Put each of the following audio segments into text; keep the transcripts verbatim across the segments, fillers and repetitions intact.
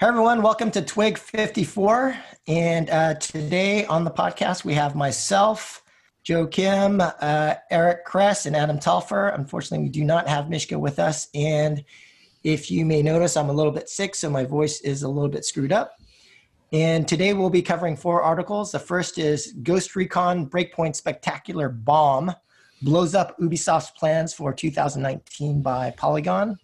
Hey everyone, welcome to Twig fifty-four. And uh, today on the podcast, we have myself, Joe Kim, uh, Eric Kress, and Adam Telfer. Unfortunately, we do not have Mishka with us. And if you may notice, I'm a little bit sick, so my voice is a little bit screwed up. And today we'll be covering four articles. The first is Ghost Recon Breakpoint Spectacular Bomb blows up Ubisoft's plans for two thousand nineteen by Polygon.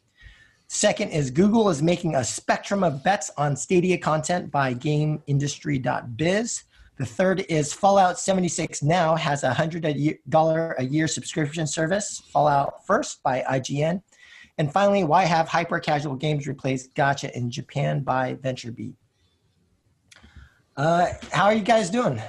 Second is Google is making a spectrum of bets on Stadia content by game industry dot biz. The third is Fallout seventy-six now has a one hundred dollars a year subscription service, Fallout First by I G N. And finally, why have hyper-casual games replaced gacha in Japan by VentureBeat? Uh, how are you guys doing?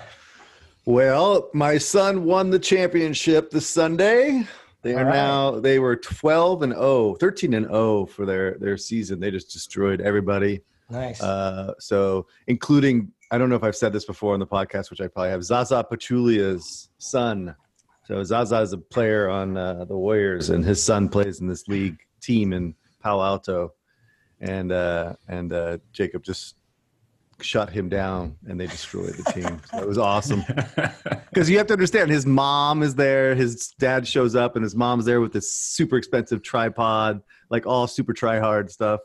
Well, my son won the championship this Sunday. They are right. now, they were twelve and oh, thirteen and oh for their, their season. They just destroyed everybody. Nice. Uh, so including, I don't know if I've said this before on the podcast, which I probably have, Zaza Pachulia's son. So Zaza is a player on uh, the Warriors, and his son plays in this league team in Palo Alto. And, uh, and uh, Jacob just shut him down, and they destroyed the team. So it was awesome. Because you have to understand, his mom is there. His dad shows up, and his mom's there with this super expensive tripod, like all super try-hard stuff.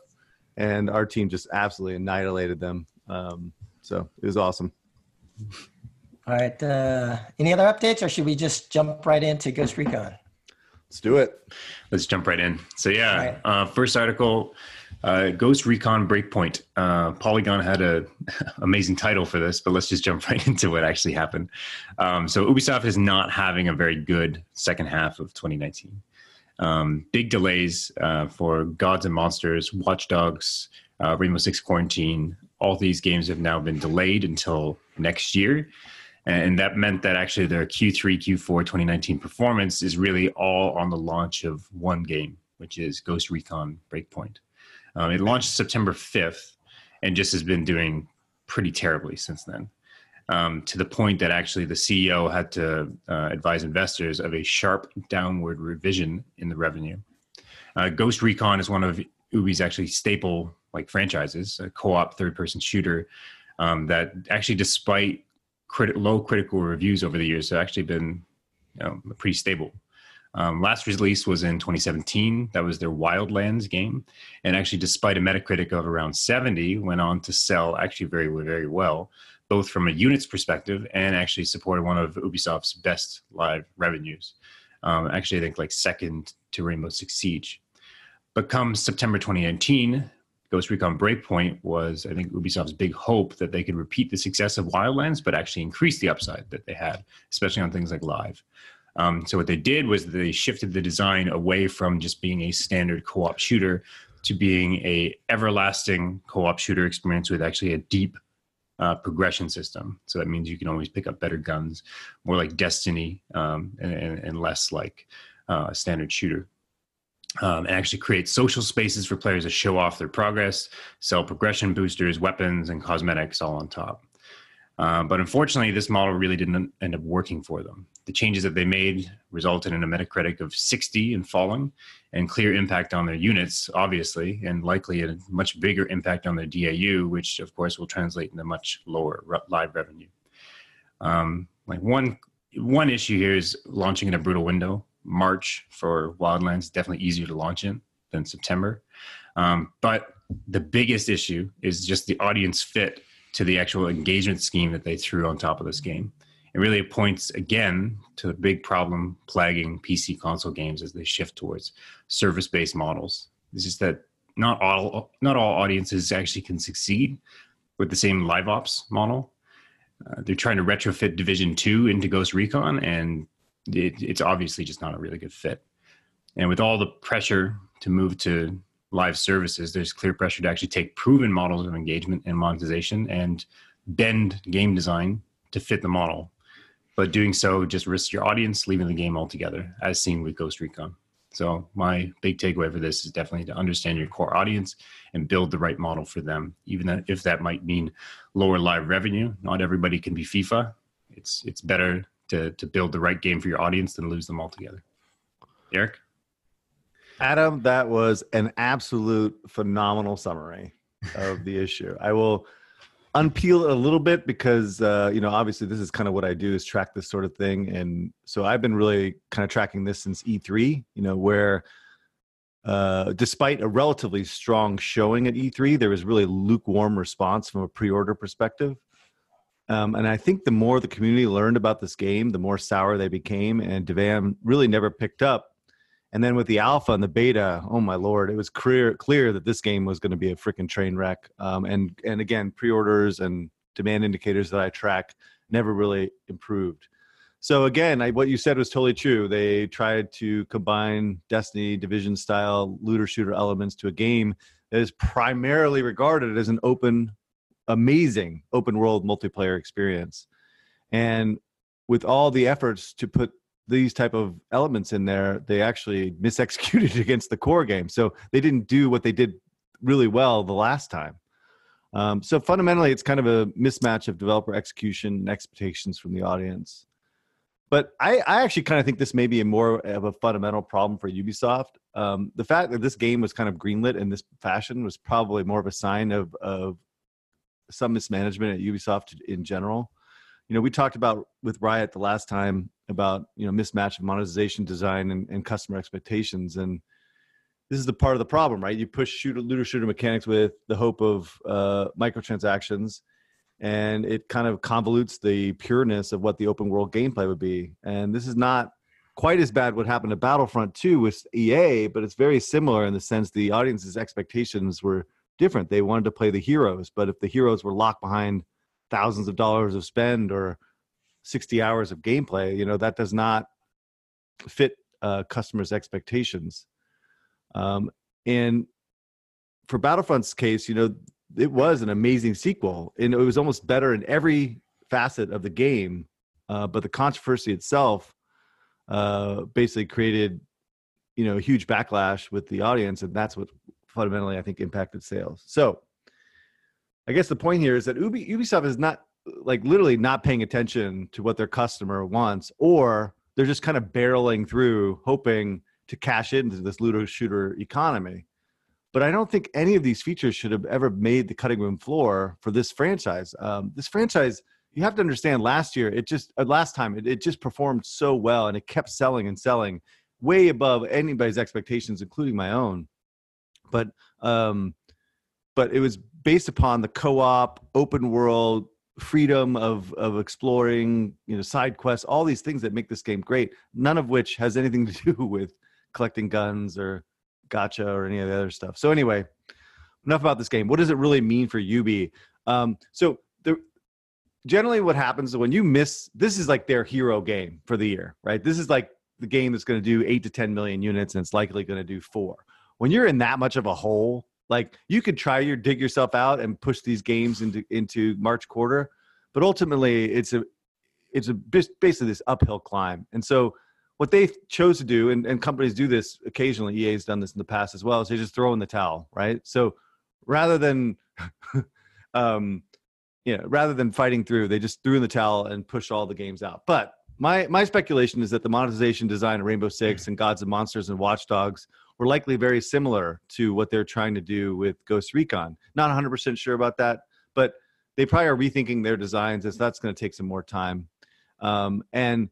And our team just absolutely annihilated them. Um, so it was awesome. All right. Uh, any other updates, or should we just jump right into Ghost Recon? Let's do it. Let's jump right in. So yeah, right. uh, first article... Uh, Ghost Recon Breakpoint. Uh, Polygon had an amazing title for this, but let's just jump right into what actually happened. Um, so Ubisoft is not having a very good second half of twenty nineteen. Um, big delays uh, for Gods and Monsters, Watchdogs, uh, Rainbow Six Quarantine. All these games have now been delayed until next year. And that meant that actually their Q three, Q four twenty nineteen performance is really all on the launch of one game, which is Ghost Recon Breakpoint. Um, it launched September fifth and just has been doing pretty terribly since then, um, to the point that actually the C E O had to uh, advise investors of a sharp downward revision in the revenue. Uh, Ghost Recon is one of Ubi's actually staple like franchises, a co-op third-person shooter um, that actually, despite crit- low critical reviews over the years, has actually been you know, pretty stable. Um, last release was in twenty seventeen. That was their Wildlands game. And actually, despite a Metacritic of around seventy, went on to sell actually very, very well, both from a units perspective and actually supported one of Ubisoft's best live revenues. Um, actually, I think like second to Rainbow Six Siege. But come September twenty nineteen, Ghost Recon Breakpoint was, I think, Ubisoft's big hope that they could repeat the success of Wildlands, but actually increase the upside that they had, especially on things like live. Um, so what they did was they shifted the design away from just being a standard co-op shooter to being a everlasting co-op shooter experience with actually a deep uh, progression system. So that means you can always pick up better guns, more like Destiny um, and, and, and less like uh, a standard shooter. Um, and actually create social spaces for players to show off their progress, sell progression boosters, weapons, and cosmetics all on top. Uh, but unfortunately, this model really didn't end up working for them. The changes that they made resulted in a Metacritic of sixty and falling, and clear impact on their units, obviously, and likely a much bigger impact on their D A U, which, of course, will translate into much lower re- live revenue. Um, like one one issue here is launching in a brutal window. March for Wildlands is definitely easier to launch in than September. Um, but the biggest issue is just the audience fit to the actual engagement scheme that they threw on top of this game. It really points again to the big problem plaguing P C console games as they shift towards service-based models. It's just that not all not all audiences actually can succeed with the same live ops model. Uh, they're trying to retrofit Division two into Ghost Recon, and it, it's obviously just not a really good fit. And with all the pressure to move to live services, there's clear pressure to actually take proven models of engagement and monetization and bend game design to fit the model. But doing so just risks your audience leaving the game altogether, as seen with Ghost Recon. So my big takeaway for this is definitely to understand your core audience and build the right model for them, even if that might mean lower live revenue. Not everybody can be FIFA. It's it's better to, to build the right game for your audience than lose them altogether. Eric? Adam, that was an absolute phenomenal summary. of the issue. I will unpeel a little bit because, uh, you know, obviously this is kind of what I do, is track this sort of thing. And so I've been really kind of tracking this since E three, you know, where uh, despite a relatively strong showing at E three, there was really lukewarm response from a pre-order perspective. Um, and I think the more the community learned about this game, the more sour they became, and Devam really never picked up. And then with the alpha and the beta, oh my Lord, it was clear clear that this game was going to be a freaking train wreck. Um, and, and again, pre-orders and demand indicators that I track never really improved. So again, I, what you said was totally true. They tried to combine Destiny, Division-style looter-shooter elements to a game that is primarily regarded as an open, amazing open-world multiplayer experience. And with all the efforts to put these type of elements in there, they actually misexecuted against the core game. So they didn't do what they did really well the last time. Um, so fundamentally, it's kind of a mismatch of developer execution and expectations from the audience. But I, I actually kind of think this may be a more of a fundamental problem for Ubisoft. Um, the fact that this game was kind of greenlit in this fashion was probably more of a sign of, of some mismanagement at Ubisoft in general. You know, we talked about with Riot the last time about, you know, mismatch of monetization design and, and customer expectations. And this is the part of the problem, right? You push shooter, looter shooter mechanics with the hope of uh, microtransactions, and it kind of convolutes the pureness of what the open world gameplay would be. And this is not quite as bad what happened to Battlefront two with E A, but it's very similar in the sense the audience's expectations were different. They wanted to play the heroes, but if the heroes were locked behind thousands of dollars of spend or sixty hours of gameplay, you know, that does not fit uh, customers' expectations. Um, and for Battlefront's case, you know, it was an amazing sequel, and it was almost better in every facet of the game. Uh, but the controversy itself uh, basically created, you know, a huge backlash with the audience, and that's what fundamentally I think impacted sales. So I guess the point here is that Ubi, Ubisoft is not, like, literally not paying attention to what their customer wants, or they're just kind of barreling through hoping to cash into this looter shooter economy. But I don't think any of these features should have ever made the cutting room floor for this franchise. Um, this franchise, you have to understand, last year, it just, uh, last time, it, it just performed so well, and it kept selling and selling way above anybody's expectations, including my own. But, um, but it was based upon the co-op, open world, freedom of of exploring, you know, side quests, all these things that make this game great, none of which has anything to do with collecting guns or gacha or any of the other stuff. So anyway, enough about this game. What does it really mean for Ubi? Um, so the, generally what happens when you miss, this is like their hero game for the year, right? This is like the game that's going to do eight to ten million units, and it's likely going to do four. When you're in that much of a hole, like, you could try your dig yourself out and push these games into, into March quarter, but ultimately it's a it's a basically this uphill climb. And so what they chose to do, and, and companies do this occasionally, E A's done this in the past as well, is they just throw in the towel, right? So rather than um, you know, rather than fighting through, they just threw in the towel and pushed all the games out. But my my speculation is that the monetization design of Rainbow Six and Gods and Monsters and Watchdogs were likely very similar to what they're trying to do with Ghost Recon. Not one hundred percent sure about that, but they probably are rethinking their designs, as that's going to take some more time. Um, and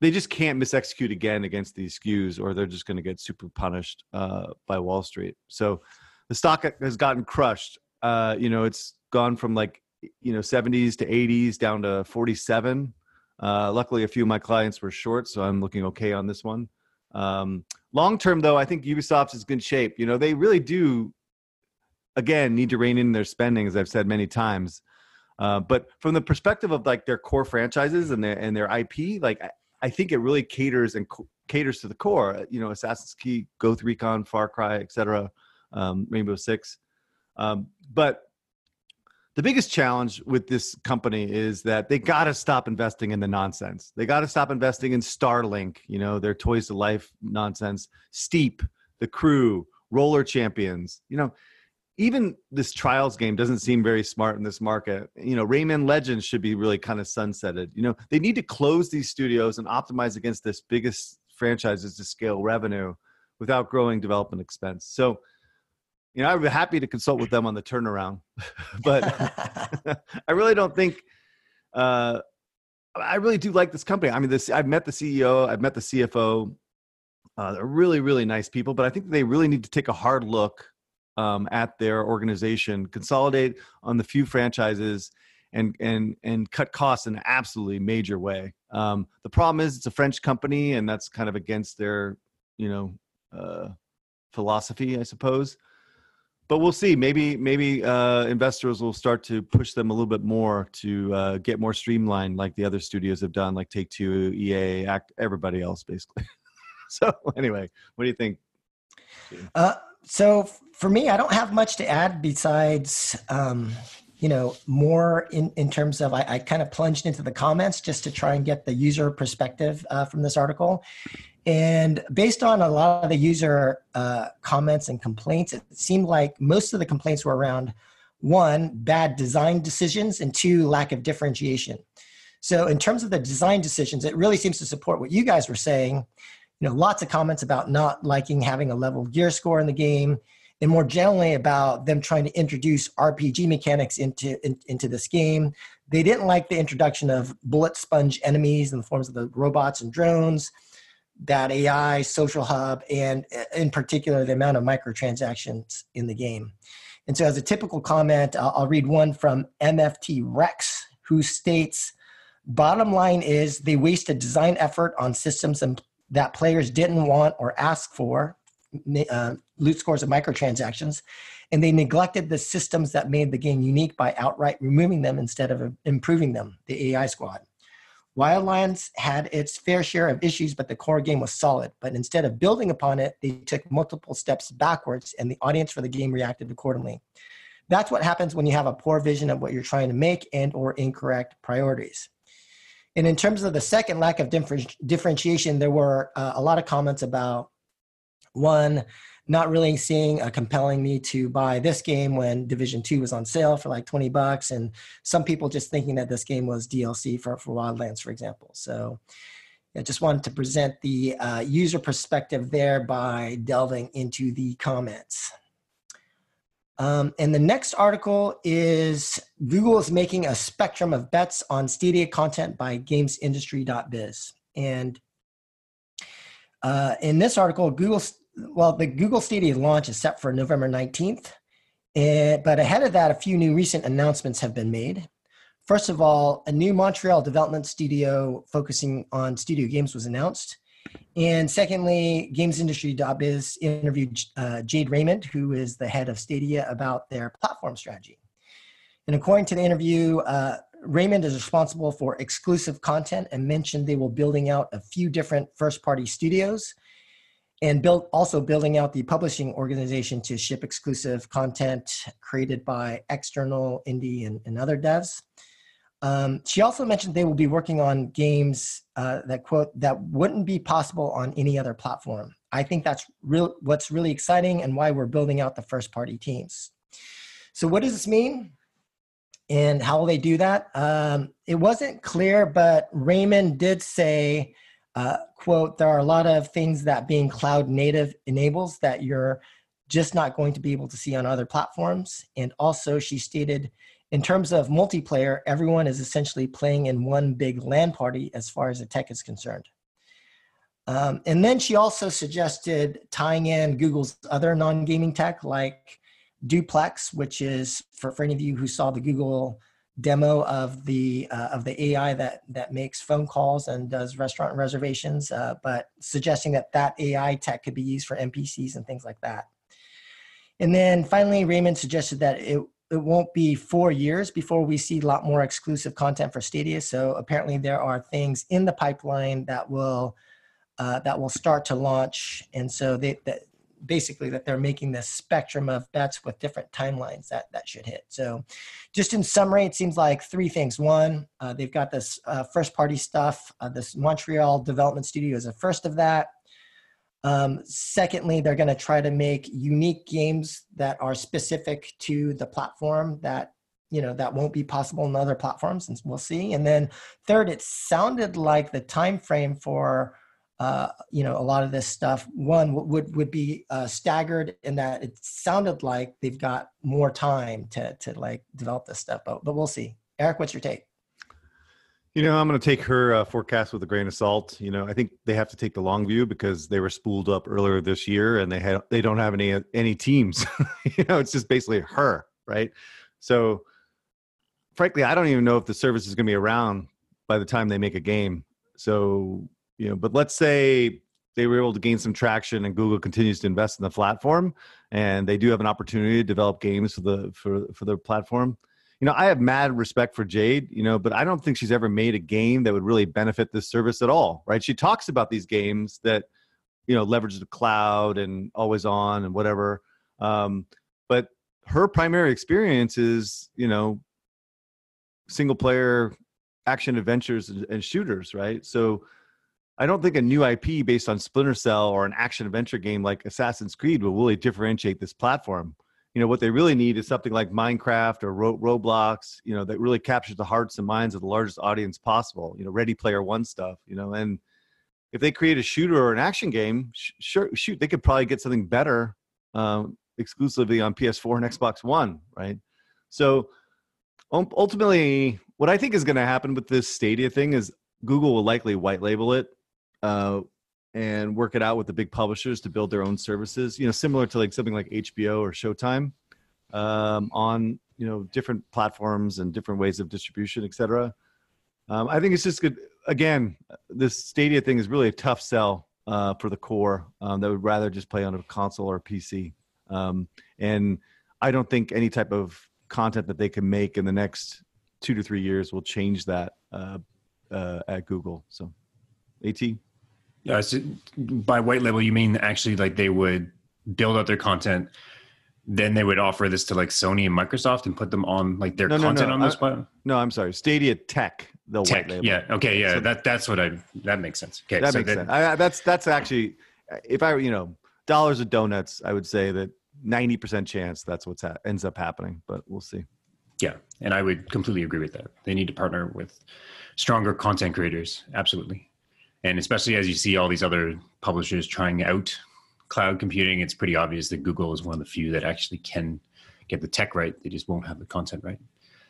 they just can't misexecute again against these S K Us, or they're just going to get super punished uh, by Wall Street. So the stock has gotten crushed. Uh, you know, it's gone from, like, you know, seventies to eighties down to forty-seven. Uh, luckily, a few of my clients were short, so I'm looking okay on this one. Um, long term, though, I think Ubisoft is in good shape. You know, they really do, again, need to rein in their spending, as I've said many times. Uh, but from the perspective of, like, their core franchises and their and their I P, like, I, I think it really caters and co- caters to the core. You know, Assassin's Creed, Ghost Recon, Far Cry, et cetera, um, Rainbow Six. Um, but the biggest challenge with this company is that they got to stop investing in the nonsense. They got to stop investing in Starlink, you know, their Toys to Life nonsense, Steep, The Crew, Roller Champions. You know, even this Trials game doesn't seem very smart in this market. You know, Rayman Legends should be really kind of sunsetted. You know, they need to close these studios and optimize against this biggest franchises to scale revenue without growing development expense. So you know, I'd be happy to consult with them on the turnaround, but I really don't think, uh, I really do like this company. I mean, this, I've met the C E O, I've met the C F O. Uh, they're really, really nice people, but I think they really need to take a hard look um, at their organization, consolidate on the few franchises, and and and cut costs in an absolutely major way. Um, the problem is it's a French company, and that's kind of against their, you know, uh, philosophy, I suppose. But we'll see. Maybe maybe uh, investors will start to push them a little bit more to uh, get more streamlined, like the other studios have done, like Take-Two, E A, Act, everybody else, basically. So anyway, what do you think? Uh, so for me, I don't have much to add besides, um, you know, more in, in terms of, I, I kind of plunged into the comments just to try and get the user perspective uh, from this article. And based on a lot of the user uh, comments and complaints, it seemed like most of the complaints were around, one, bad design decisions, and two, lack of differentiation. So in terms of the design decisions, it really seems to support what you guys were saying. You know, lots of comments about not liking having a level gear score in the game, and more generally about them trying to introduce R P G mechanics into in, into this game. They didn't like the introduction of bullet sponge enemies in the forms of the robots and drones, that A I, social hub, and in particular, the amount of microtransactions in the game. And so as a typical comment, I'll, I'll read one from M F T Rex, who states, bottom line is they wasted design effort on systems and that players didn't want or ask for, uh, loot scores and microtransactions, and they neglected the systems that made the game unique by outright removing them instead of improving them, the A I squad. Wildlands had its fair share of issues, but the core game was solid. But instead of building upon it, they took multiple steps backwards, and the audience for the game reacted accordingly. That's what happens when you have a poor vision of what you're trying to make and or incorrect priorities. And in terms of the second lack of differentiation, there were uh, a lot of comments about, one, not really seeing a compelling need to buy this game when Division two was on sale for like twenty bucks, and some people just thinking that this game was D L C for, for Wildlands, for example. So I just wanted to present the uh, user perspective there by delving into the comments. Um, and the next article is Google is making a spectrum of bets on Stadia content by Games Industry dot biz. And uh, in this article, Google, well, the Google Stadia launch is set for November nineteenth. And, but ahead of that, a few new recent announcements have been made. First of all, a new Montreal development studio focusing on studio games was announced. And secondly, Games Industry dot biz interviewed uh, Jade Raymond, who is the head of Stadia, about their platform strategy. And according to the interview, uh, Raymond is responsible for exclusive content and mentioned they will be building out a few different first-party studios and build, also building out the publishing organization to ship exclusive content created by external indie and, and other devs. Um, she also mentioned they will be working on games uh, that, quote, that wouldn't be possible on any other platform. I think that's real, what's really exciting and why we're building out the first-party teams. So what does this mean? And how will they do that? Um, it wasn't clear, but Raymond did say, uh, quote, there are a lot of things that being cloud-native enables that you're just not going to be able to see on other platforms. And also she stated, in terms of multiplayer, everyone is essentially playing in one big LAN party as far as the tech is concerned. Um, and then she also suggested tying in Google's other non-gaming tech like Duplex, which is, for, for any of you who saw the Google demo of the, uh, of the A I that, that makes phone calls and does restaurant reservations, uh, but suggesting that that A I tech could be used for N P Cs and things like that. And then finally, Raymond suggested that it It won't be four years before we see a lot more exclusive content for Stadia. So apparently there are things in the pipeline that will uh, that will start to launch. And so they, that basically that they're making this spectrum of bets with different timelines that, that should hit. So just in summary, it seems like three things. One, uh, they've got this uh, first party stuff. Uh, this Montreal development studio is the first of that. Um, secondly, they're going to try to make unique games that are specific to the platform that, you know, that won't be possible in other platforms, and we'll see. And then third, it sounded like the time frame for uh, you know, a lot of this stuff. One would would be uh, staggered in that it sounded like they've got more time to to like develop this stuff, but but we'll see. Eric, what's your take? You know, I'm going to take her uh, forecast with a grain of salt. You know, I think they have to take the long view because they were spooled up earlier this year, and they had they don't have any any teams. You know, it's just basically her, right? So, frankly, I don't even know if the service is going to be around by the time they make a game. So, you know, but let's say they were able to gain some traction, and Google continues to invest in the platform, and they do have an opportunity to develop games for the for for their platform. You know, I have mad respect for Jade, you know, but I don't think she's ever made a game that would really benefit this service at all, right? She talks about these games that, you know, leverage the cloud and always on and whatever. Um, but her primary experience is, you know, single player action adventures and, and shooters, right? So I don't think a new I P based on Splinter Cell or an action adventure game like Assassin's Creed will really differentiate this platform. You know, what they really need is something like Minecraft or Ro- Roblox, you know, that really captures the hearts and minds of the largest audience possible, you know, Ready Player One stuff, you know. And if they create a shooter or an action game, sh- sure, shoot, they could probably get something better um, exclusively on P S four and Xbox One, right? So um, ultimately, what I think is going to happen with this Stadia thing is Google will likely white label it uh, and work it out with the big publishers to build their own services, you know, similar to like something like H B O or Showtime um, on, you know, different platforms and different ways of distribution, et cetera. Um, I think it's just good. Again, this Stadia thing is really a tough sell uh, for the core um, that would rather just play on a console or a P C. Um, and I don't think any type of content that they can make in the next two to three years will change that uh, uh, at Google. So, AT? Yeah, so by white label, you mean actually like they would build out their content, then they would offer this to like Sony and Microsoft and put them on like their no, content no, no. on this platform? No, I'm sorry. Stadia Tech, the Tech, white label. Yeah, okay, yeah, so that that's what I, that makes sense. Okay, that so makes that, sense. I, that's, that's actually, if I, you know, dollars of donuts, I would say that ninety percent chance that's what ha- ends up happening, but we'll see. Yeah, and I would completely agree with that. They need to partner with stronger content creators, absolutely. And especially as you see all these other publishers trying out cloud computing, it's pretty obvious that Google is one of the few that actually can get the tech right. They just won't have the content right.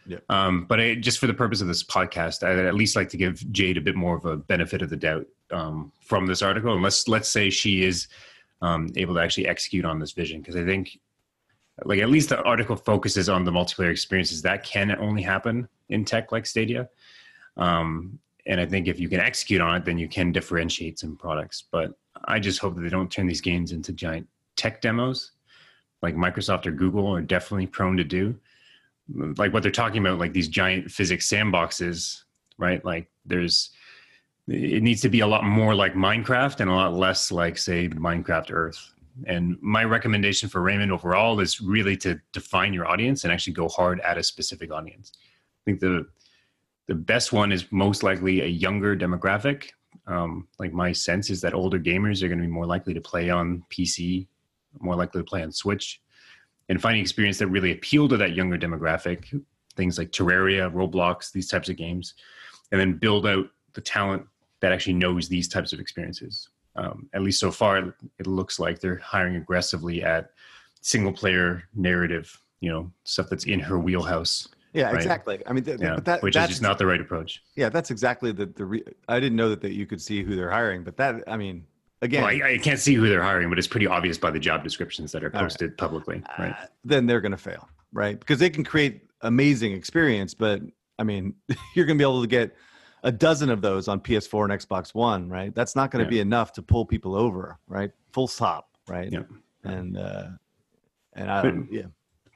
Yeah. Um, but I, just for the purpose of this podcast, I'd at least like to give Jade a bit more of a benefit of the doubt um, from this article. And let's, let's say she is um, able to actually execute on this vision. Because I think, like, at least the article focuses on the multiplayer experiences. That can only happen in tech like Stadia. Um And I think if you can execute on it, then you can differentiate some products. But I just hope that they don't turn these games into giant tech demos like Microsoft or Google are definitely prone to do. Like what they're talking about, like these giant physics sandboxes, right? Like there's, it needs to be a lot more like Minecraft and a lot less like, say, Minecraft Earth. And my recommendation for Raymond overall is really to define your audience and actually go hard at a specific audience. I think the... The best one is most likely a younger demographic. Um, like my sense is that older gamers are going to be more likely to play on P C, more likely to play on Switch, and finding experience that really appeal to that younger demographic, things like Terraria, Roblox, these types of games, and then build out the talent that actually knows these types of experiences. Um, at least so far, it looks like they're hiring aggressively at single-player narrative, you know, stuff that's in her wheelhouse. Yeah, right. Exactly. I mean, th- yeah, but that, which that's, is just not the right approach. Yeah, that's exactly the the. Re- I didn't know that, that you could see who they're hiring, but that I mean, again, well, I, I can't see who they're hiring, but it's pretty obvious by the job descriptions that are posted right. publicly. Right. Uh, then they're going to fail, right? Because they can create amazing experience, but I mean, you're going to be able to get a dozen of those on P S four and Xbox One, right? That's not going to yeah. be enough to pull people over, right? Full stop, right? Yeah. And uh, and I don't, yeah.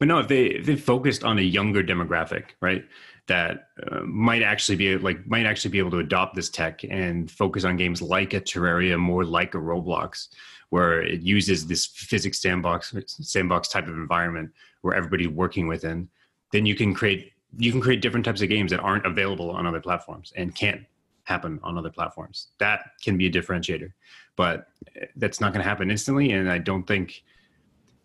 But no, if they if they focused on a younger demographic, right, that uh, might actually be like might actually be able to adopt this tech and focus on games like a Terraria, more like a Roblox, where it uses this physics sandbox sandbox type of environment where everybody's working within, then you can create you can create different types of games that aren't available on other platforms and can't happen on other platforms. That can be a differentiator, but that's not going to happen instantly, and I don't think.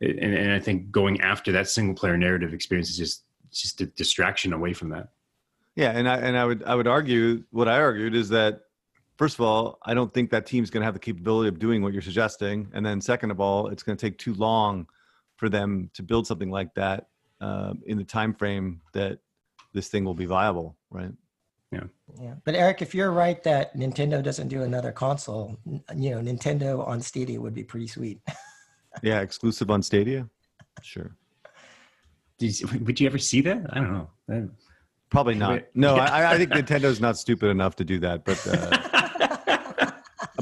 And, and I think going after that single player narrative experience is just just a distraction away from that. Yeah, and I and I would I would argue what I argued is that first of all, I don't think that team's going to have the capability of doing what you're suggesting. And then second of all, it's going to take too long for them to build something like that uh, in the time frame that this thing will be viable, right? Yeah. Yeah. But Eric, if you're right that Nintendo doesn't do another console, you know, Nintendo on Stadia would be pretty sweet. Yeah, exclusive on Stadia? Sure. Did, would you ever see that? I don't know. That, Probably not. No, I, I think Nintendo's not stupid enough to do that. But, uh,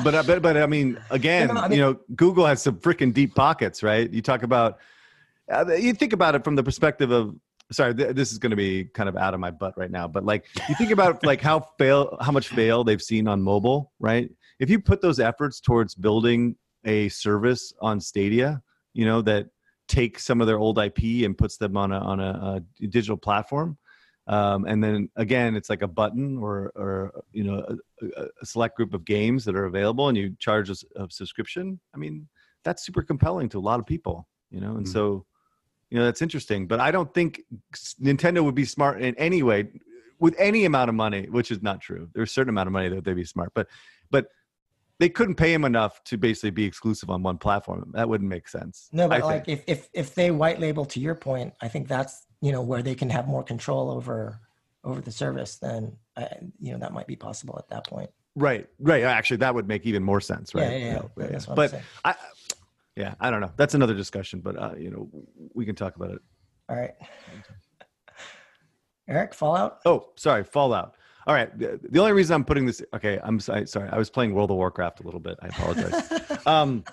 but, but, but I mean, again, no, I mean, you know, Google has some freaking deep pockets, right? You talk about, uh, you think about it from the perspective of, sorry, th- this is going to be kind of out of my butt right now. But like, you think about like how fail, how much fail they've seen on mobile, right? If you put those efforts towards building a service on Stadia, you know, that takes some of their old I P and puts them on a on a, a digital platform. Um, and then again, it's like a button or, or you know, a, a select group of games that are available, and you charge a, a subscription. I mean, that's super compelling to a lot of people, you know. And mm-hmm. so, you know, that's interesting. But I don't think Nintendo would be smart in any way with any amount of money, which is not true. There's a certain amount of money that they'd be smart, but but they couldn't pay him enough to basically be exclusive on one platform. That wouldn't make sense. No, but I like if, if if they white label, to your point, I think that's, you know, where they can have more control over over the service, then, uh, you know, that might be possible at that point. Right, right. Actually, that would make even more sense, right? Yeah, yeah, yeah. yeah, yeah. But I, yeah, I don't know. That's another discussion, but, uh, you know, we can talk about it. All right. Eric, Fallout? Oh, sorry, Fallout. All right. The only reason I'm putting this, okay, I'm sorry. sorry. I was playing World of Warcraft a little bit. I apologize. um,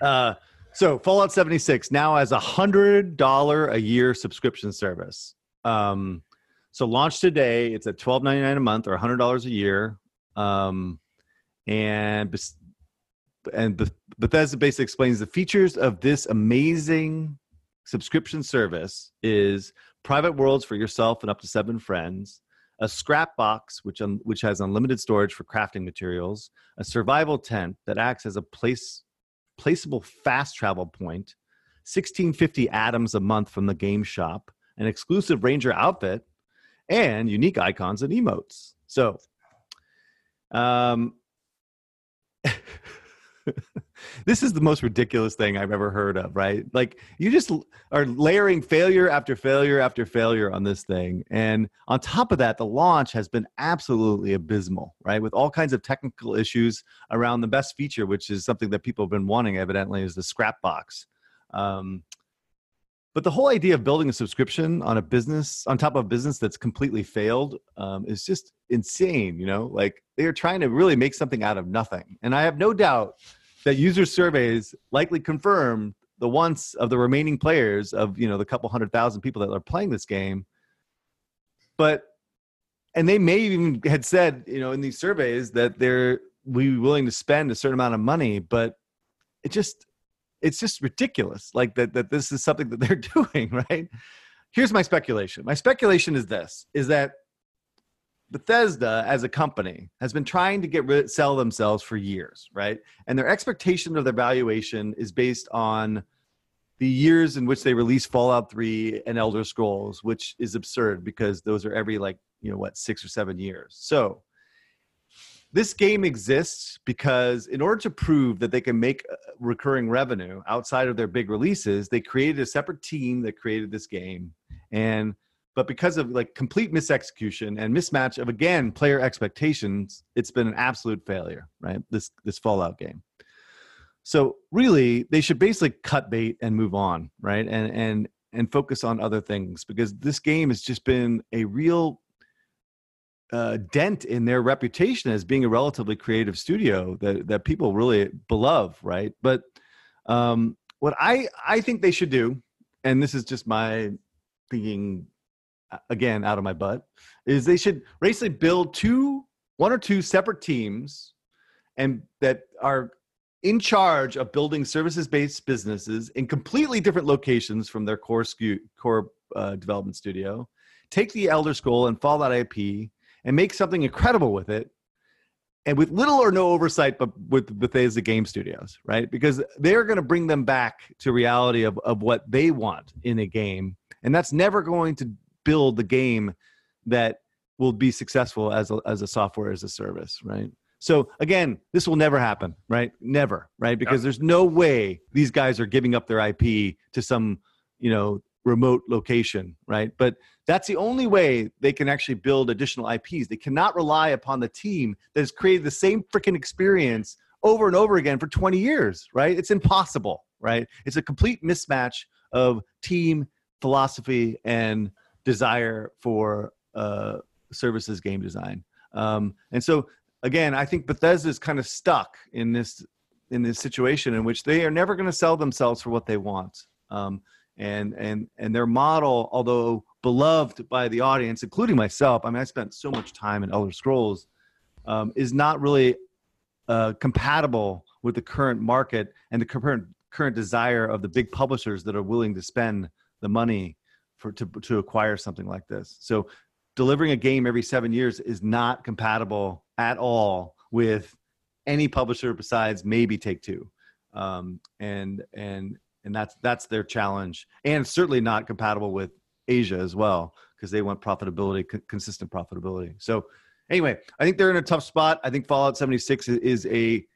uh, so Fallout seventy-six now has a hundred dollar a year subscription service. Um, so launched today. It's at twelve ninety-nine a month or a hundred dollars a year. Um, and and Bethesda basically explains the features of this amazing subscription service is private worlds for yourself and up to seven friends, a scrap box, which, um, which has unlimited storage for crafting materials, a survival tent that acts as a place, placeable fast travel point, sixteen fifty atoms a month from the game shop, an exclusive ranger outfit, and unique icons and emotes. So, um, this is the most ridiculous thing I've ever heard of, right? Like, you just are layering failure after failure after failure on this thing. And on top of that, the launch has been absolutely abysmal, right? With all kinds of technical issues around the best feature, which is something that people have been wanting, evidently, is the scrap box. Um, but the whole idea of building a subscription on a business, on top of a business that's completely failed, um, is just insane, you know? Like, they're trying to really make something out of nothing. And I have no doubt that user surveys likely confirmed the wants of the remaining players of, you know, the couple hundred thousand people that are playing this game. But, and they may even had said, you know, in these surveys that they're we willing to spend a certain amount of money, but it just, it's just ridiculous. Like that, that this is something that they're doing, right? Here's my speculation. My speculation is this, is that Bethesda as a company has been trying to get rid, sell themselves for years, right? And their expectation of their valuation is based on the years in which they release Fallout three and Elder Scrolls, which is absurd because those are every like, you know, what, six or seven years. So this game exists because in order to prove that they can make recurring revenue outside of their big releases, they created a separate team that created this game. And But because of like complete misexecution and mismatch of, again, player expectations, it's been an absolute failure, right? This this Fallout game. So really, they should basically cut bait and move on, right? And and and focus on other things because this game has just been a real uh, dent in their reputation as being a relatively creative studio that that people really love, right? But um, what I I think they should do, and this is just my thinking, again, out of my butt, is they should basically build two, one or two separate teams and that are in charge of building services-based businesses in completely different locations from their core scu- core uh, development studio, take the Elder Scroll and Fallout I P and make something incredible with it, and with little or no oversight, but with Bethesda Game Studios, right? Because they're going to bring them back to reality of, of what they want in a game, and that's never going to build the game that will be successful as a, as a software as a service, right? So again, this will never happen, right? Never, right? Because yep. there's no way these guys are giving up their I P to some, you know, remote location, right? But that's the only way they can actually build additional I Ps. They cannot rely upon the team that has created the same freaking experience over and over again for twenty years, right? It's impossible, right? It's a complete mismatch of team philosophy and desire for uh, services game design. Um, and so, again, I think Bethesda is kind of stuck in this in this situation in which they are never going to sell themselves for what they want. Um, and and and their model, although beloved by the audience, including myself, I mean, I spent so much time in Elder Scrolls, um, is not really uh, compatible with the current market and the current current desire of the big publishers that are willing to spend the money for to to acquire something like this. So delivering a game every seven years is not compatible at all with any publisher besides maybe Take-Two, um, and and. And that's that's their challenge, and certainly not compatible with Asia as well, because they want profitability, co- consistent profitability. So, anyway, I think they're in a tough spot. I think Fallout seventy-six is a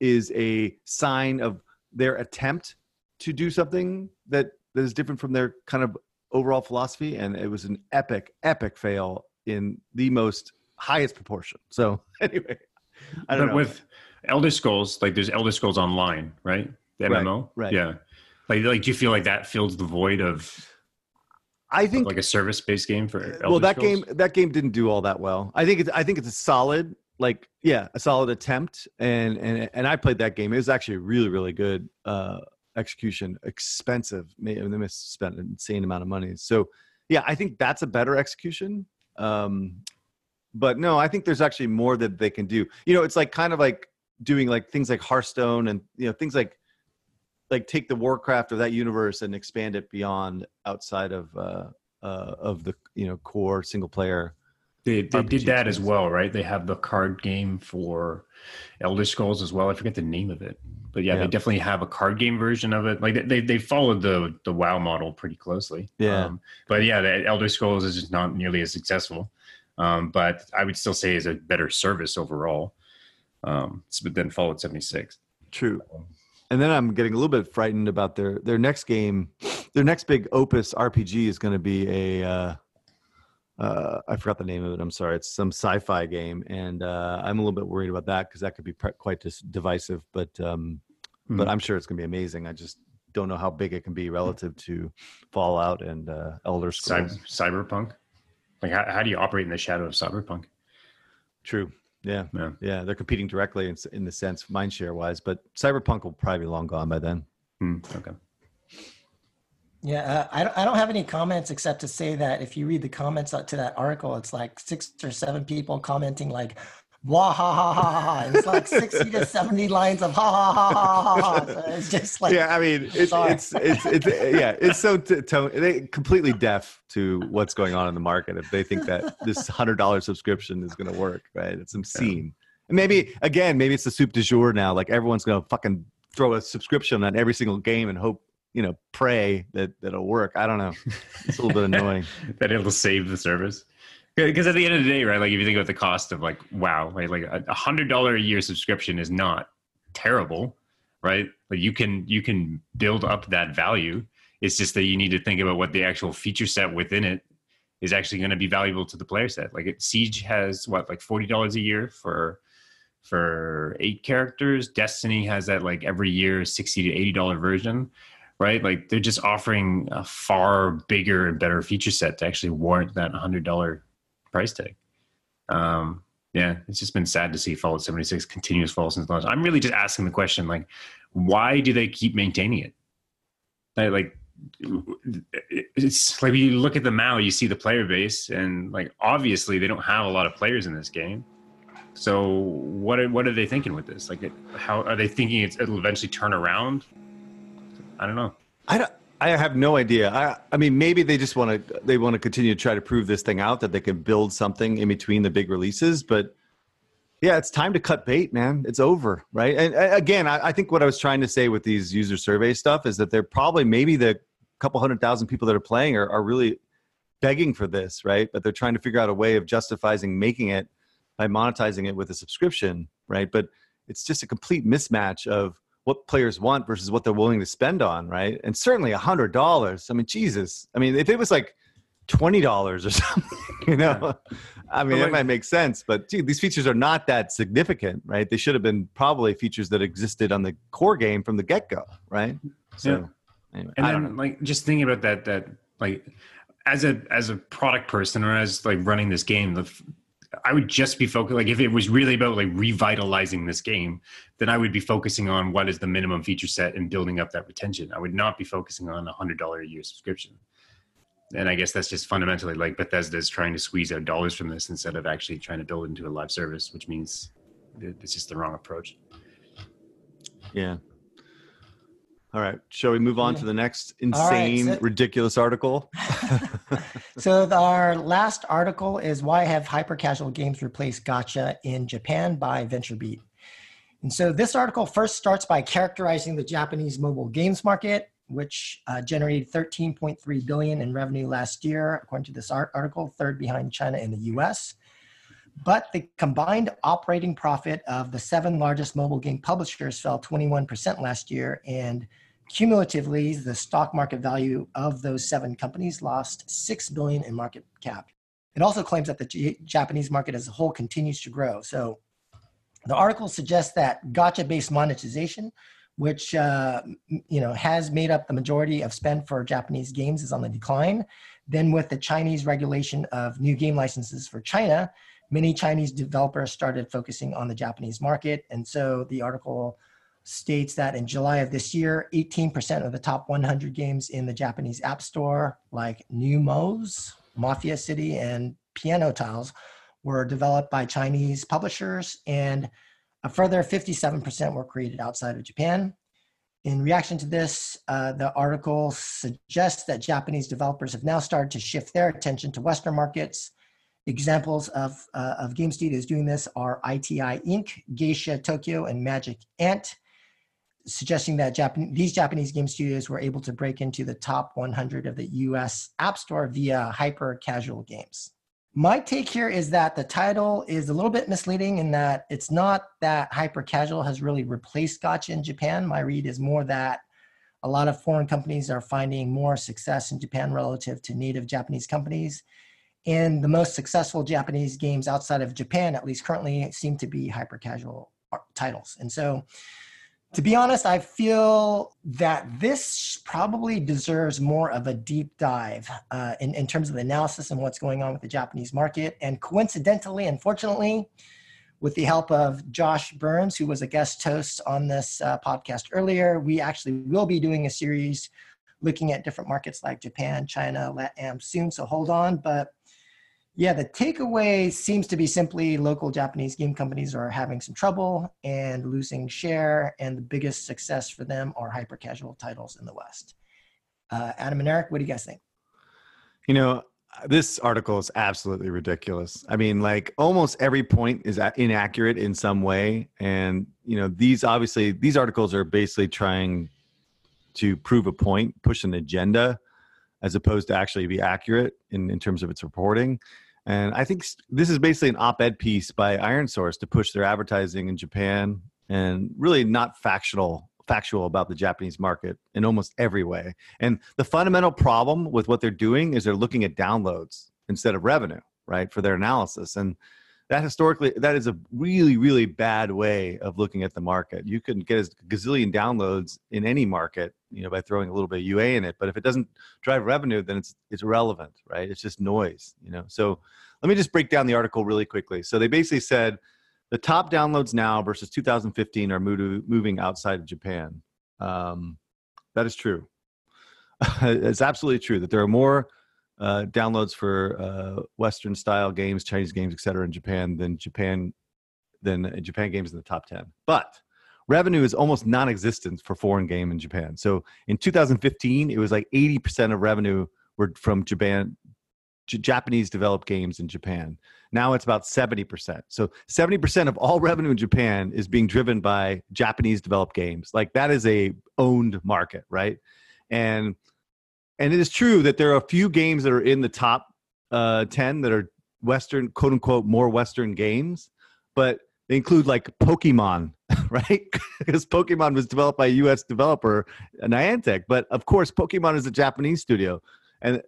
is a sign of their attempt to do something that, that is different from their kind of overall philosophy, and it was an epic, epic fail in the most highest proportion. So, anyway, I don't but know. With Elder Scrolls, like there's Elder Scrolls Online, right? The M M O, right? right. Yeah. Like, like, do you feel like that fills the void of, I think, of like a service-based game for Elder well, that Scrolls? game that game didn't do all that well. I think it's I think it's a solid, like, yeah, a solid attempt. And and and I played that game. It was actually really really good uh, execution. Expensive. I mean, they must spend an insane amount of money. So yeah, I think that's a better execution. Um, but no, I think there's actually more that they can do. You know, it's like kind of like doing like things like Hearthstone and you know things like. like take the Warcraft of that universe and expand it beyond outside of uh, uh, of the you know core single player. They, they did that as well, right? They have the card game for Elder Scrolls as well. I forget the name of it, but yeah, yeah. they definitely have a card game version of it. Like they they, they followed the the WoW model pretty closely. Yeah, um, but yeah, the Elder Scrolls is just not nearly as successful. Um, but I would still say is a better service overall. Um, than Fallout seventy-six. True. Um, And then I'm getting a little bit frightened about their, their next game. Their next big opus R P G is going to be a, uh, uh, I forgot the name of it. I'm sorry. It's some sci-fi game. And uh, I'm a little bit worried about that because that could be pre- quite dis- divisive. But um, mm. but I'm sure it's going to be amazing. I just don't know how big it can be relative to Fallout and uh, Elder Scrolls. Cyber- Cyberpunk? Like how, how do you operate in the shadow of Cyberpunk? True. Yeah, yeah, yeah. They're competing directly in, in the sense mindshare wise, but Cyberpunk will probably be long gone by then. Mm, okay. Yeah, uh, I don't. I don't have any comments except to say that if you read the comments to that article, it's like six or seven people commenting like, "Wah ha ha ha ha!" And it's like sixty to seventy lines of ha ha ha ha ha ha. So it's just like yeah. I mean, it's it's, it's it's it's yeah. It's so t- t- they completely deaf to what's going on in the market if they think that this hundred dollar subscription is going to work, right? It's obscene. Yeah. And maybe again, maybe it's the soup du jour now. Like everyone's going to fucking throw a subscription on every single game and hope you know pray that that'll work. I don't know. It's a little bit annoying that it'll save the service. Because at the end of the day, right, like if you think about the cost of like, wow, right, like a one hundred dollars a year subscription is not terrible, right? Like you can you can build up that value. It's just that you need to think about what the actual feature set within it is actually going to be valuable to the player set. Like it, Siege has what, like forty dollars a year for for eight characters. Destiny has that like every year sixty to eighty dollars version, right? Like they're just offering a far bigger and better feature set to actually warrant that one hundred dollars price tag. Um, yeah, it's just been sad to see Fallout seventy-six continues fall since launch. I'm really just asking the question, like, why do they keep maintaining it? Like, it's like you look at the M A U, you see the player base, and like obviously they don't have a lot of players in this game. So what are, what are they thinking with this? Like, it, how are they thinking it's, it'll eventually turn around? I don't know. I don't. I have no idea. I, I mean, maybe they just want to they want to continue to try to prove this thing out that they can build something in between the big releases. But yeah, it's time to cut bait, man. It's over, right? And again, I, I think what I was trying to say with these user survey stuff is that they're probably maybe the couple hundred thousand people that are playing are, are really begging for this, right? But they're trying to figure out a way of justifying making it by monetizing it with a subscription right? But it's just a complete mismatch of what players want versus what they're willing to spend on, right? And certainly a hundred dollars. I mean, Jesus. I mean, if it was like twenty dollars or something, you know, yeah. I mean, like, it might make sense, but dude, these features are not that significant, right? They should have been probably features that existed on the core game from the get-go, right? So yeah. anyway, and I then don't know. Like, just thinking about that, that like as a, as a product person or as like running this game, the I would just be focused, like if it was really about like revitalizing this game, then I would be focusing on what is the minimum feature set and building up that retention. I would not be focusing on a hundred dollar a year subscription. And I guess that's just fundamentally like Bethesda is trying to squeeze out dollars from this instead of actually trying to build into a live service, which means it's just the wrong approach. Yeah. All right. Shall we move on to the next insane, right, so, ridiculous article? So our last article is Why Have Hypercasual Games Replaced Gacha in Japan by VentureBeat. And so this article first starts by characterizing the Japanese mobile games market, which uh, generated thirteen point three billion dollars in revenue last year, according to this art article, third behind China and the U S. But the combined operating profit of the seven largest mobile game publishers fell twenty-one percent last year, and cumulatively, the stock market value of those seven companies lost six billion dollars in market cap. It also claims that the G Japanese market as a whole continues to grow. So the article suggests that gacha-based monetization, which uh, you know, has made up the majority of spend for Japanese games, is on the decline. Then with the Chinese regulation of new game licenses for China, many Chinese developers started focusing on the Japanese market. And so the article states that in July of this year, eighteen percent of the top one hundred games in the Japanese App Store, like New Mo's, Mafia City, and Piano Tiles, were developed by Chinese publishers, and a further fifty-seven percent were created outside of Japan. In reaction to this, uh, the article suggests that Japanese developers have now started to shift their attention to Western markets. Examples of, uh, of game studios doing this are I T I Incorporated, Geisha Tokyo, and Magic Ant, suggesting that Japan these Japanese game studios were able to break into the top one hundred of the U S App Store via hyper-casual games. My take here is that the title is a little bit misleading in that it's not that hyper-casual has really replaced gacha in Japan. My read is more that a lot of foreign companies are finding more success in Japan relative to native Japanese companies. And the most successful Japanese games outside of Japan, at least currently, seem to be hyper-casual titles. And so, to be honest, I feel that this probably deserves more of a deep dive uh, in, in terms of the analysis and what's going on with the Japanese market. And coincidentally, unfortunately, with the help of Josh Burns, who was a guest host on this uh, podcast earlier, we actually will be doing a series looking at different markets like Japan, China, LATAM soon, so hold on. But yeah, the takeaway seems to be simply local Japanese game companies are having some trouble and losing share, and the biggest success for them are hyper-casual titles in the West. Uh, Adam and Eric, what do you guys think? You know, this article is absolutely ridiculous. I mean, like almost every point is inaccurate in some way. And, you know, these obviously, these articles are basically trying to prove a point, push an agenda, as opposed to actually be accurate in, in terms of its reporting. And I think this is basically an op-ed piece by Iron Source to push their advertising in Japan, and really not factual, factual about the Japanese market in almost every way. And the fundamental problem with what they're doing is they're looking at downloads instead of revenue, right, for their analysis. And that historically, that is a really, really bad way of looking at the market. You can get a gazillion downloads in any market, you know, by throwing a little bit of U A in it. But if it doesn't drive revenue, then it's it's irrelevant, right? It's just noise, you know. So let me just break down the article really quickly. So they basically said the top downloads now versus two thousand fifteen are moving outside of Japan. Um, that is true. It's absolutely true that there are more Uh, downloads for uh, Western-style games, Chinese games, et cetera, in Japan than Japan than Japan games in the top ten. But revenue is almost non-existent for foreign game in Japan. So in two thousand fifteen, it was like eighty percent of revenue were from Japan, J Japanese-developed games in Japan. Now it's about seventy percent. So seventy percent of all revenue in Japan is being driven by Japanese-developed games. Like that is a owned market, right? And And it is true that there are a few games that are in the top uh, ten that are Western, quote unquote, more Western games. But They include like Pokemon, right? Because Pokemon was developed by a U S developer, Niantic. But of course, Pokemon is a Japanese studio and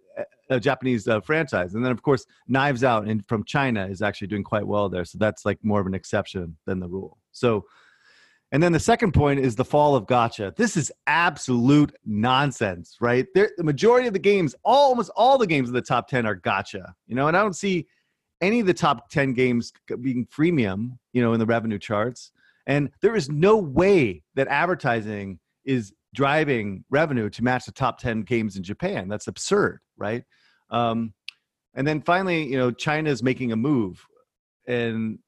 a Japanese uh, franchise. And then of course, Knives Out and from China is actually doing quite well there. So that's like more of an exception than the rule. So, and then the second point is the fall of gacha. This is absolute nonsense, right? There, the majority of the games, all, almost all the games in the top ten are gacha, you know, and I don't see any of the top ten games being freemium, you know, in the revenue charts. And there is no way that advertising is driving revenue to match the top ten games in Japan. That's absurd, right? Um, and then finally, you know, China's making a move. And,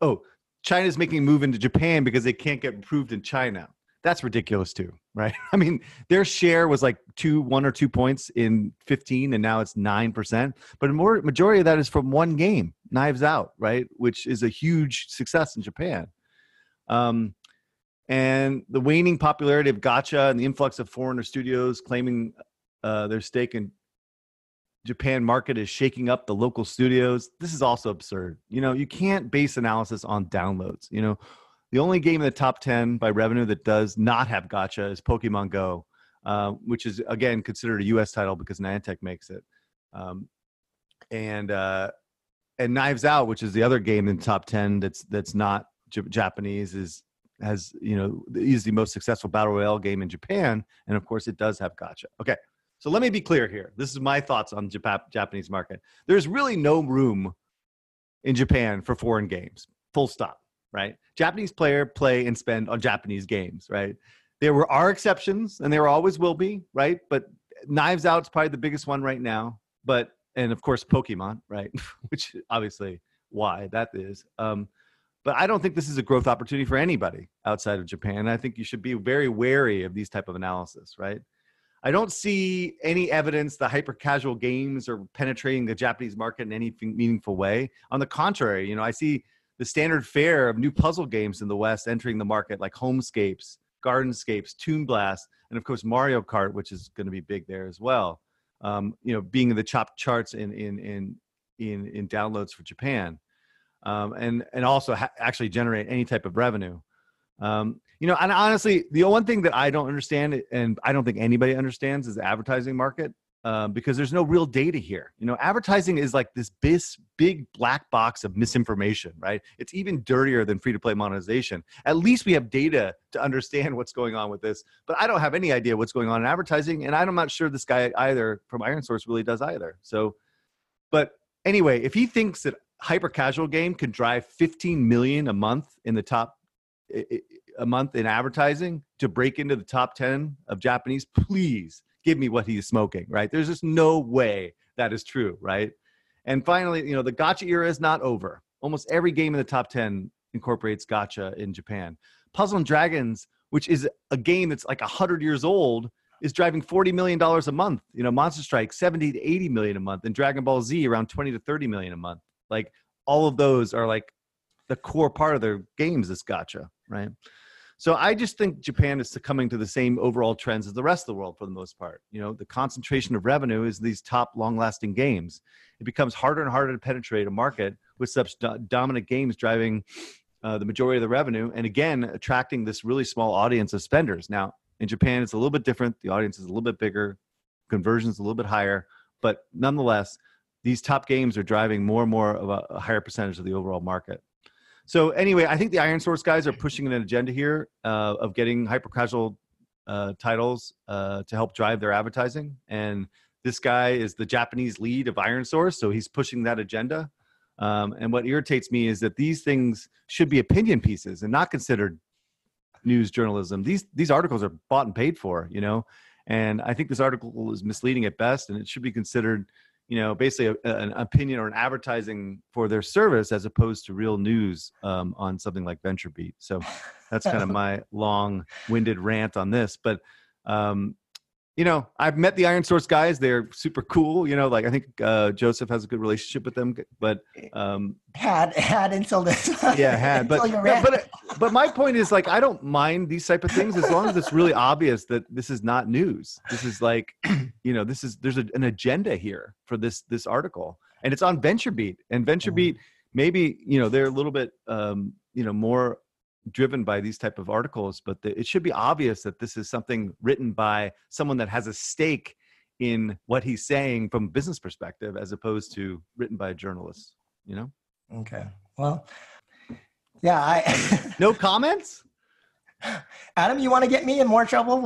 oh, China's making a move into Japan because they can't get approved in China. That's ridiculous too, right? I mean, their share was like two, one or two points in fifteen, and now it's nine percent. But a more, majority of that is from one game, Knives Out, right? Which is a huge success in Japan. Um, and the waning popularity of gacha and the influx of foreigner studios claiming uh, their stake in Japan market is shaking up the local studios. This is also absurd. You know, you can't base analysis on downloads. You know, the only game in the top ten by revenue that does not have gacha is Pokemon Go, uh, which is, again, considered a U S title because Niantic makes it. Um, and uh, and Knives Out, which is the other game in the top ten that's that's not J- Japanese, is has, you know, is the most successful Battle Royale game in Japan. And, of course, it does have gacha. Okay, so let me be clear here. This is my thoughts on the Japanese market. There's really no room in Japan for foreign games, full stop. Right? Japanese player play and spend on Japanese games, right? There were are exceptions and there always will be, right? But Knives Out's probably the biggest one right now. But, and of course, Pokemon, right? Which obviously why that is. Um, but I don't think this is a growth opportunity for anybody outside of Japan. I think you should be very wary of these type of analysis, right? I don't see any evidence that hyper-casual games are penetrating the Japanese market in any meaningful way. On the contrary, you know, I see the standard fare of new puzzle games in the West entering the market, like Homescapes, Gardenscapes, Toon Blast, and of course Mario Kart, which is going to be big there as well. Um, you know, being in the top charts in in in in, in downloads for Japan, um, and and also ha- actually generate any type of revenue. Um, you know, and honestly, the one thing that I don't understand, and I don't think anybody understands, is the advertising market. Uh, because there's no real data here. You know, advertising is like this big, big black box of misinformation, right? It's even dirtier than free-to-play monetization. At least we have data to understand what's going on with this, but I don't have any idea what's going on in advertising, and I'm not sure this guy either from Iron Source really does either. So, but anyway, if he thinks that hyper-casual game can drive fifteen million a month in the top, a month in advertising to break into the top ten of Japanese, please give me what he's smoking, right? There's just no way that is true, right? And finally, you know, the gacha era is not over. Almost every game in the top ten incorporates gacha in Japan. Puzzle and Dragons, which is a game that's like one hundred years old, is driving forty million dollars a month. You know, Monster Strike, seventy to eighty million a month, and Dragon Ball Z around twenty to thirty million a month. Like, all of those are like the core part of their games is gacha, right? So I just think Japan is succumbing to the same overall trends as the rest of the world for the most part. You know, the concentration of revenue is these top long-lasting games. It becomes harder and harder to penetrate a market with such do- dominant games driving uh, the majority of the revenue and, again, attracting this really small audience of spenders. Now, in Japan, it's a little bit different. The audience is a little bit bigger. Conversion is a little bit higher. But nonetheless, these top games are driving more and more of a, a higher percentage of the overall market. So anyway, I think the Iron Source guys are pushing an agenda here uh, of getting hyper-casual uh, titles uh, to help drive their advertising. And this guy is the Japanese lead of Iron Source, so he's pushing that agenda. Um, and what irritates me is that these things should be opinion pieces and not considered news journalism. These these articles are bought and paid for, you know. And I think this article is misleading at best, and it should be considered, you know, basically a, an opinion or an advertising for their service as opposed to real news um, on something like VentureBeat. So that's kind of my long-winded rant on this. But, um, you know, I've met the Iron Source guys. They're super cool. You know, like I think uh, Joseph has a good relationship with them. But um, had, had until this. Yeah, had. But, but, but, but my point is, like, I don't mind these type of things as long as it's really obvious that this is not news. This is like, you know, this is there's a, an agenda here for this this article, and it's on VentureBeat. And VentureBeat maybe, you know, they're a little bit, um, you know, more driven by these type of articles, but the, it should be obvious that this is something written by someone that has a stake in what he's saying from a business perspective, as opposed to written by a journalist, you know? Okay. Well, yeah, I... No comments? Adam, you want to get me in more trouble?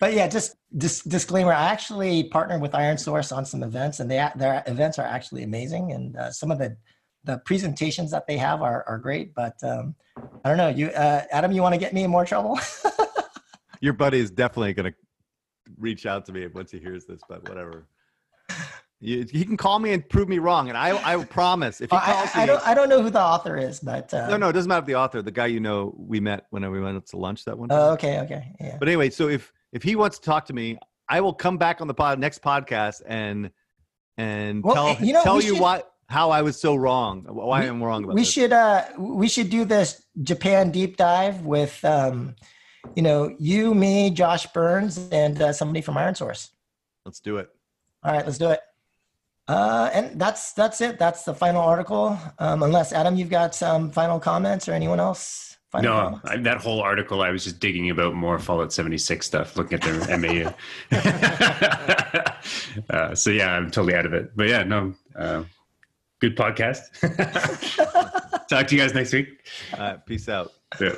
But yeah, just dis- disclaimer, I actually partnered with Iron Source on some events, and they, their events are actually amazing. And uh, some of the, the presentations that they have are, are great, but um, I don't know. You, uh, Adam, you want to get me in more trouble? Your buddy is definitely going to reach out to me once he hears this, but whatever. You, he can call me and prove me wrong, and I I promise. If he calls I, I, I me, don't I don't know who the author is, but um, no, no, it doesn't matter if the author. The guy you know we met when we went up to lunch that one time. Oh, okay, okay, yeah. But anyway, so if if he wants to talk to me, I will come back on the pod next podcast and and well, tell you, know, tell you should, why how I was so wrong, why we, I'm wrong about. We this. should uh we should do this Japan deep dive with um you know you, me, Josh Burns, and uh, somebody from Iron Source. Let's do it. All right, let's do it. Uh, and that's, that's it. That's the final article. Um, unless Adam, you've got some final comments or anyone else? Final no, I, that whole article, I was just digging about more Fallout seventy-six stuff, looking at their M A U. uh, so yeah, I'm totally out of it, but yeah, no, uh, good podcast. Talk to you guys next week. Uh, peace out. Yeah.